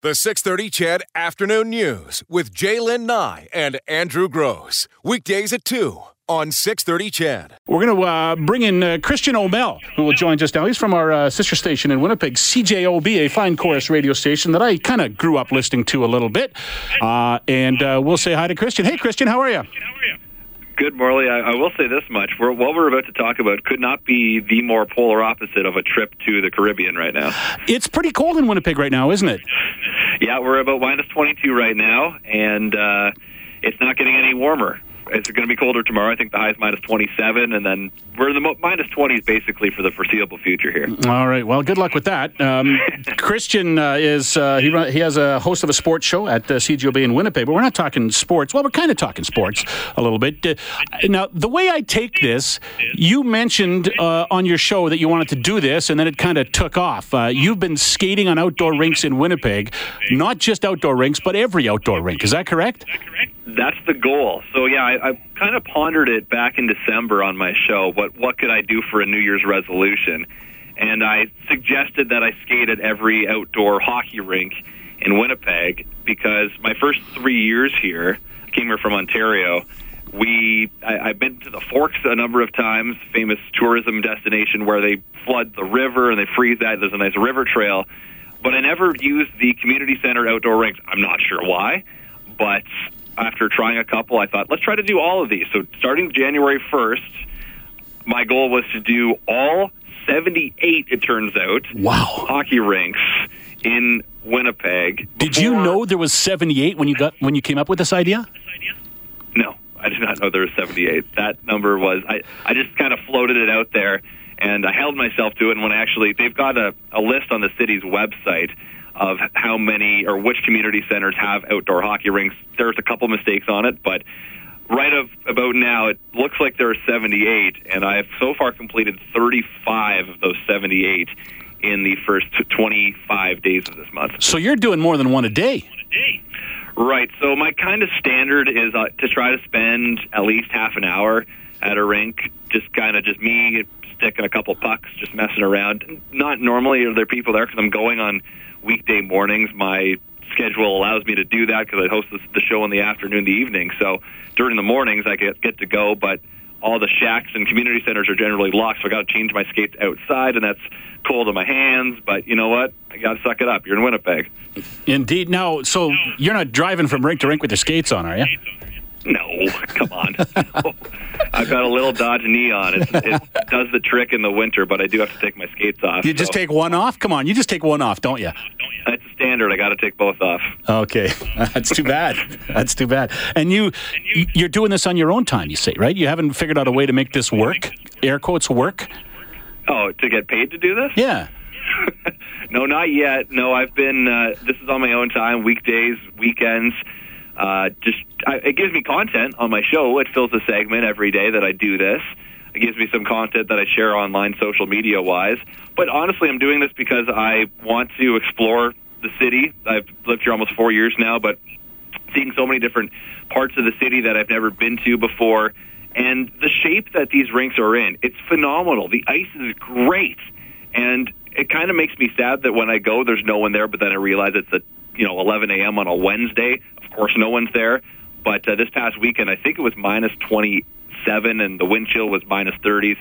The 6:30 CHED Afternoon News with Jaylen Nye and Andrew Gross. Weekdays at 2 on 6:30 CHED. We're going to bring in Christian O'Mell, who will join just now. He's from our sister station in Winnipeg, CJOB, a fine chorus radio station that I kind of grew up listening to a little bit. And we'll say hi to Christian. Hey, Christian, how are you? Good, Morley. I will say this much. What we're about to talk about could not be the more polar opposite of a trip to the Caribbean right now. It's pretty cold in Winnipeg right now, isn't it? Yeah, we're about minus 22 right now, and it's not getting any warmer. It's going to be colder tomorrow. I think the high is minus 27, and then we're in the minus 20s basically for the foreseeable future here. All right. Well, good luck with that. Christian he has a host of a sports show at CGOB in Winnipeg, but we're not talking sports. Well, we're kind of talking sports a little bit. Now, the way I take this, you mentioned on your show that you wanted to do this, and then it kind of took off. You've been skating on outdoor rinks in Winnipeg, not just outdoor rinks, but every outdoor rink. Is that correct? That's the goal. So, yeah, I kind of pondered it back in December on my show, what could I do for a New Year's resolution? And I suggested that I skate at every outdoor hockey rink in Winnipeg because my first 3 years here, I came here from Ontario, I've been to the Forks a number of times, famous tourism destination where they flood the river and they freeze that. There's a nice river trail. But I never used the community center outdoor rinks. I'm not sure why, but after trying a couple, I thought, let's try to do all of these. So starting January 1st, my goal was to do all 78, it turns out, hockey rinks in Winnipeg. Did you know there was 78 when you came up with this idea? No, I did not know there was 78. That number was, I just kind of floated it out there, and I held myself to it. And when they've got a list on the city's website of how many or which community centers have outdoor hockey rinks. There's a couple mistakes on it, but right about now, it looks like there are 78, and I have so far completed 35 of those 78 in the first 25 days of this month. So you're doing more than one a day. Right. So my kind of standard is to try to spend at least half an hour at a rink, just me sticking a couple pucks, just messing around. Not normally are there people there because I'm going on weekday mornings. My schedule allows me to do that because I host the show in the afternoon, the evening. So during the mornings, I get to go, but all the shacks and community centers are generally locked, so I got to change my skates outside, and that's cold on my hands. But you know what? I got to suck it up. You're in Winnipeg. Indeed. Now, so you're not driving from rink to rink with your skates on, are you? No, come on. No. I've got a little Dodge Neon. It does the trick in the winter, but I do have to take my skates off. You just take one off? Come on, you just take one off, don't you? That's a standard. I got to take both off. Okay, that's too bad. That's too bad. And you're doing this on your own time, you say, right? You haven't figured out a way to make this work, air quotes work? Oh, to get paid to do this? Yeah. No, not yet. No, I've been. This is on my own time, weekdays, weekends. It gives me content on my show. It fills a segment every day that I do this. It gives me some content that I share online, social media-wise. But honestly, I'm doing this because I want to explore the city. I've lived here almost 4 years now, but seeing so many different parts of the city that I've never been to before. And the shape that these rinks are in, it's phenomenal. The ice is great. And it kind of makes me sad that when I go, there's no one there, but then I realize it's 11 a.m. on a Wednesday. Of course, no one's there. But this past weekend, I think it was minus 27, and the wind chill was minus 30s.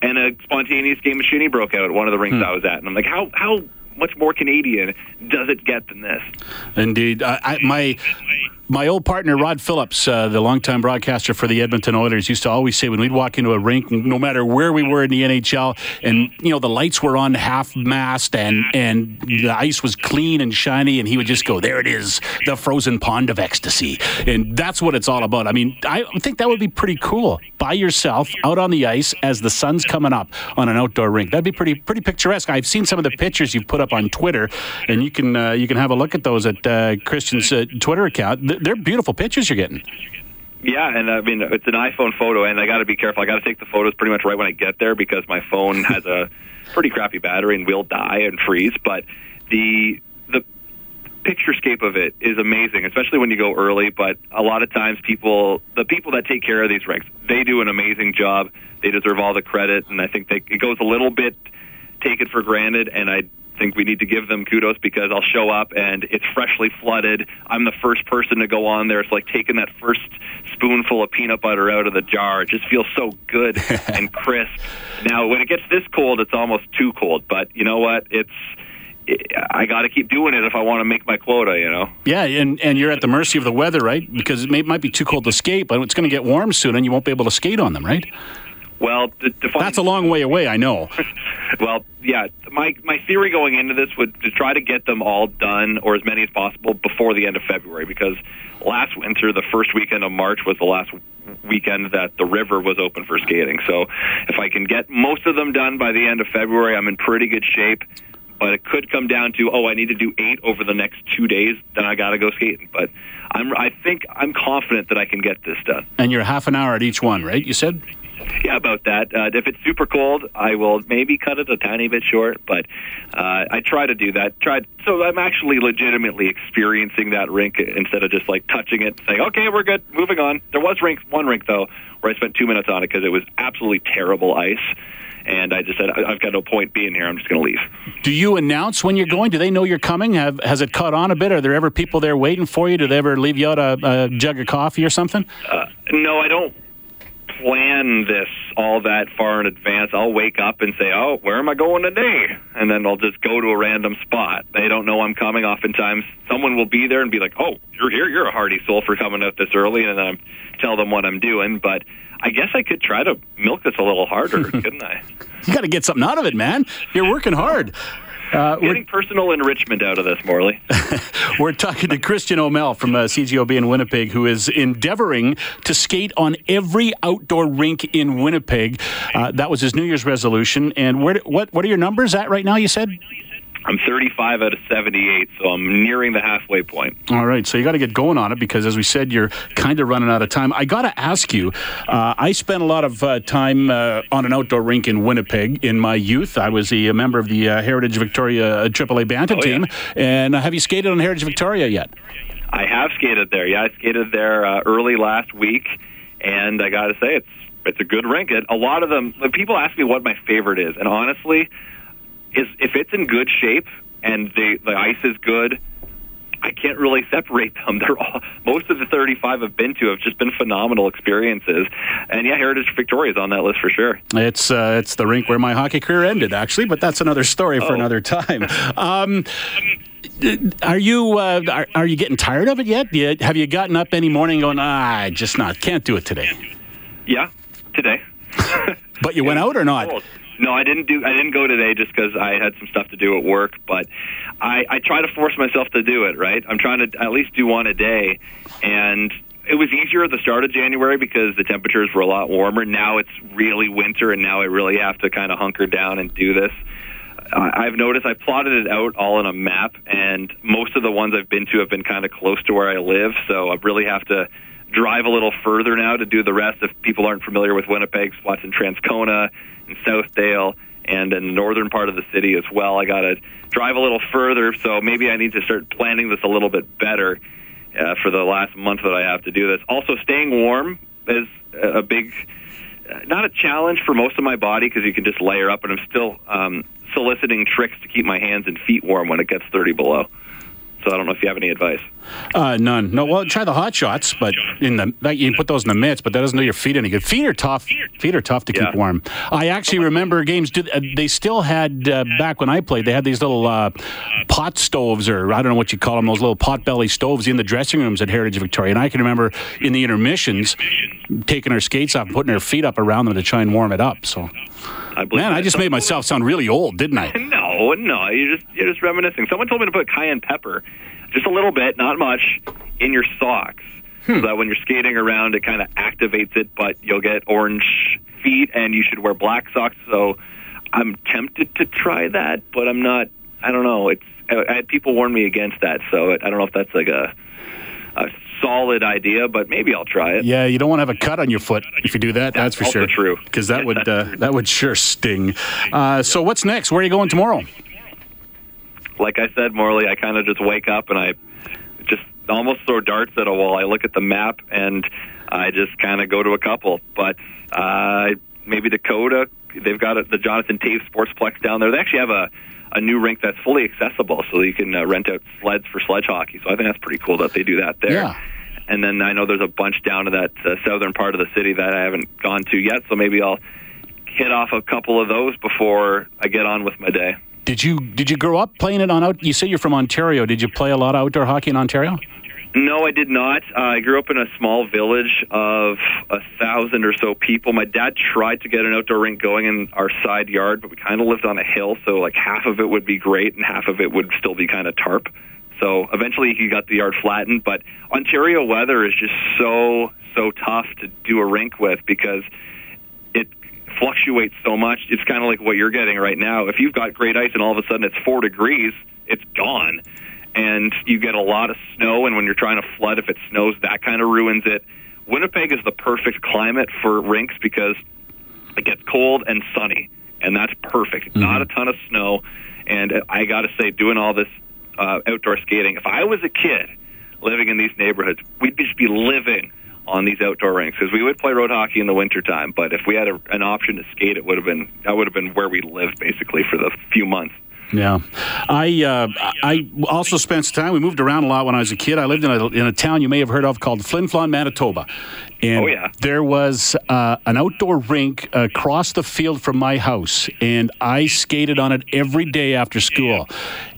And a spontaneous game of shinny broke out at one of the rinks I was at. And I'm like, how much more Canadian does it get than this? Indeed. My old partner, Rod Phillips, the longtime broadcaster for the Edmonton Oilers, used to always say when we'd walk into a rink, no matter where we were in the NHL, and the lights were on half-mast and the ice was clean and shiny, and he would just go, there it is, the frozen pond of ecstasy. And that's what it's all about. I mean, I think that would be pretty cool, by yourself, out on the ice, as the sun's coming up on an outdoor rink. That'd be pretty picturesque. I've seen some of the pictures you've put up on Twitter, and you can have a look at those at Christian's Twitter account. They're beautiful pictures you're getting. Yeah, and I mean, it's an iPhone photo, and I got to be careful. I got to take the photos pretty much right when I get there because my phone has a pretty crappy battery and will die and freeze. But the picturescape of it is amazing, especially when you go early. But a lot of times, the people that take care of these rinks, they do an amazing job. They deserve all the credit, and I think it goes a little bit taken for granted. And I think we need to give them kudos because I'll show up and it's freshly flooded. I'm the first person to go on there. It's like taking that first spoonful of peanut butter out of the jar. It just feels so good and crisp. Now, when it gets this cold, it's almost too cold. But you know what? I got to keep doing it if I want to make my quota, you know? Yeah, and you're at the mercy of the weather, right? Because it might be too cold to skate, but it's going to get warm soon and you won't be able to skate on them, right? Well, that's a long way away, I know. Well, yeah, my theory going into this would to try to get them all done, or as many as possible, before the end of February, because last winter, the first weekend of March was the last weekend that the river was open for skating. So if I can get most of them done by the end of February, I'm in pretty good shape. But it could come down to, I need to do 8 over the next 2 days, then I got to go skating. But I think I'm confident that I can get this done. And you're half an hour at each one, right, you said? Yeah, about that. If it's super cold, I will maybe cut it a tiny bit short, but I try to do that. So I'm actually legitimately experiencing that rink instead of just like touching it and saying, okay, we're good, moving on. There was one rink, though, where I spent 2 minutes on it because it was absolutely terrible ice. And I just said, I've got no point being here. I'm just going to leave. Do you announce when you're going? Do they know you're coming? Has it caught on a bit? Are there ever people there waiting for you? Do they ever leave you out a jug of coffee or something? No, I don't plan this all that far in advance. I'll wake up and say, where am I going today? And then I'll just go to a random spot. They don't know I'm coming. Oftentimes, someone will be there and be like, you're here. You're a hearty soul for coming out this early. And then I tell them what I'm doing. But I guess I could try to milk this a little harder, couldn't I? You got to get something out of it, man. You're working hard. Getting personal enrichment out of this, Morley. We're talking to Christian O'Mell from CGOB in Winnipeg, who is endeavoring to skate on every outdoor rink in Winnipeg. That was his New Year's resolution. And what are your numbers at right now, you said? I'm 35 out of 78, so I'm nearing the halfway point. All right, so you got to get going on it because, as we said, you're kind of running out of time. I got to ask you, I spent a lot of time on an outdoor rink in Winnipeg in my youth. I was a member of the Heritage Victoria AAA Bantam team. And have you skated on Heritage Victoria yet? I have skated there. Yeah, I skated there early last week, and I got to say it's a good rink. A lot of them, people ask me what my favorite is, and honestly, if it's in good shape and the ice is good, I can't really separate them. Most of the 35 I've been to have just been phenomenal experiences. And yeah, Heritage Victoria is on that list for sure. It's the rink where my hockey career ended, actually, but that's another story for another time. Are you getting tired of it yet? Have you gotten up any morning going, just not, can't do it today? Yeah, today. But you went out or not? Cold. No, I didn't go today just because I had some stuff to do at work. But I try to force myself to do it. Right, I'm trying to at least do one a day. And it was easier at the start of January because the temperatures were a lot warmer. Now it's really winter, and now I really have to kind of hunker down and do this. I've noticed I plotted it out all on a map, and most of the ones I've been to have been kind of close to where I live. So I really have to drive a little further now to do the rest. If people aren't familiar with Winnipeg, spots in Transcona and Southdale and in the northern part of the city as well. I got to drive a little further, so maybe I need to start planning this a little bit better for the last month that I have to do this. Also, staying warm is a big, not a challenge for most of my body because you can just layer up, and I'm still soliciting tricks to keep my hands and feet warm when it gets 30 below. So I don't know if you have any advice. None. No, well, try the hot shots, but you can put those in the mitts, but that doesn't do your feet any good. Feet are tough. Feet are tough to keep warm. I actually remember games. They still had, back when I played, they had these little pot stoves, or I don't know what you call them, those little pot-belly stoves in the dressing rooms at Heritage Victoria. And I can remember in the intermissions taking our skates off and putting our feet up around them to try and warm it up. So, I just made myself sound really old, didn't I? No, you're just reminiscing. Someone told me to put cayenne pepper, just a little bit, not much, in your socks, so that when you're skating around, it kind of activates it. But you'll get orange feet, and you should wear black socks. So I'm tempted to try that, but I'm not. I don't know. I had people warn me against that, so I don't know if that's like a solid idea, but maybe I'll try it. Yeah, you don't want to have a cut on your foot if you do that. That's for sure. True, because that would sure sting. So what's next? Where are you going tomorrow? Like I said, Morley, I kind of just wake up and I just almost throw darts at a wall. I look at the map and I just kind of go to a couple. But maybe Dakota. They've got the Jonathan Tave Sportsplex down there. They actually have a a new rink that's fully accessible, so you can rent out sleds for sledge hockey. So I think that's pretty cool that they do that there. Yeah. And then I know there's a bunch down to that southern part of the city that I haven't gone to yet, so maybe I'll hit off a couple of those before I get on with my day. Did you grow up playing it on out? You say you're from Ontario. Did you play a lot of outdoor hockey in Ontario? No, I did not. I grew up in a small village of 1,000 or so people. My dad tried to get an outdoor rink going in our side yard, but we kind of lived on a hill, so like half of it would be great and half of it would still be kind of tarp. So eventually he got the yard flattened, but Ontario weather is just so tough to do a rink with because it fluctuates so much. It's kind of like what you're getting right now. If you've got great ice and all of a sudden it's 4 degrees, it's gone. And you get a lot of snow, and when you're trying to flood, if it snows, that kind of ruins it. Winnipeg is the perfect climate for rinks because it gets cold and sunny, and that's perfect. Mm-hmm. Not a ton of snow, and I got to say, doing all this outdoor skating, if I was a kid living in these neighborhoods, we'd just be living on these outdoor rinks because we would play road hockey in the wintertime, but if we had an option to skate, that would have been where we lived basically for the few months. Yeah. I also spent some time. We moved around a lot when I was a kid. I lived in a town you may have heard of called Flin Flon, Manitoba. And there was an outdoor rink across the field from my house, and I skated on it every day after school.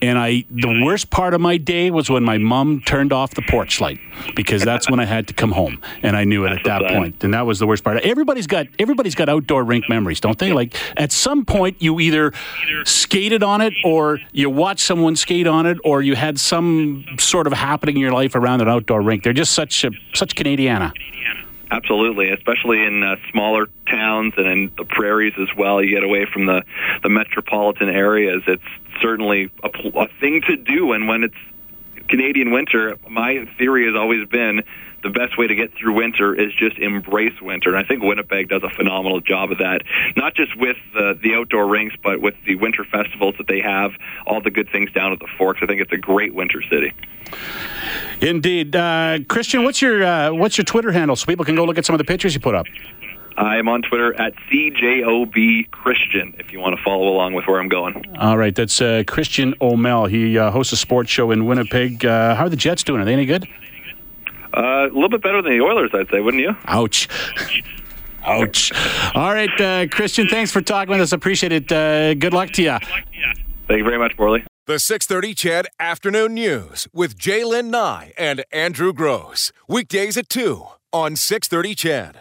And the worst part of my day was when my mom turned off the porch light, because that's when I had to come home, and I knew it at that point. And that was the worst part. Everybody's got outdoor rink memories, don't they? Like at some point, you either skated on it, or you watched someone skate on it, or you had some sort of happening in your life around an outdoor rink. They're just such Canadiana. Absolutely, especially in smaller towns and in the prairies as well. You get away from the metropolitan areas. It's certainly a thing to do, and when it's Canadian winter, my theory has always been the best way to get through winter is just embrace winter, and I think Winnipeg does a phenomenal job of that, not just with the outdoor rinks, but with the winter festivals that they have, all the good things down at the Forks. I think it's a great winter city. Indeed. Christian, what's your Twitter handle so people can go look at some of the pictures you put up? I'm on Twitter at CJOB Christian, if you want to follow along with where I'm going. All right, that's Christian O'Mell. He hosts a sports show in Winnipeg. How are the Jets doing? Are they any good? A little bit better than the Oilers, I'd say, wouldn't you? Ouch. All right, Christian, thanks for talking with us. Appreciate it. Good luck to you. Thank you very much, Morley. The 6:30 CHED Afternoon News with Jaylen Nye and Andrew Gross. Weekdays at 2 on 6:30 CHED.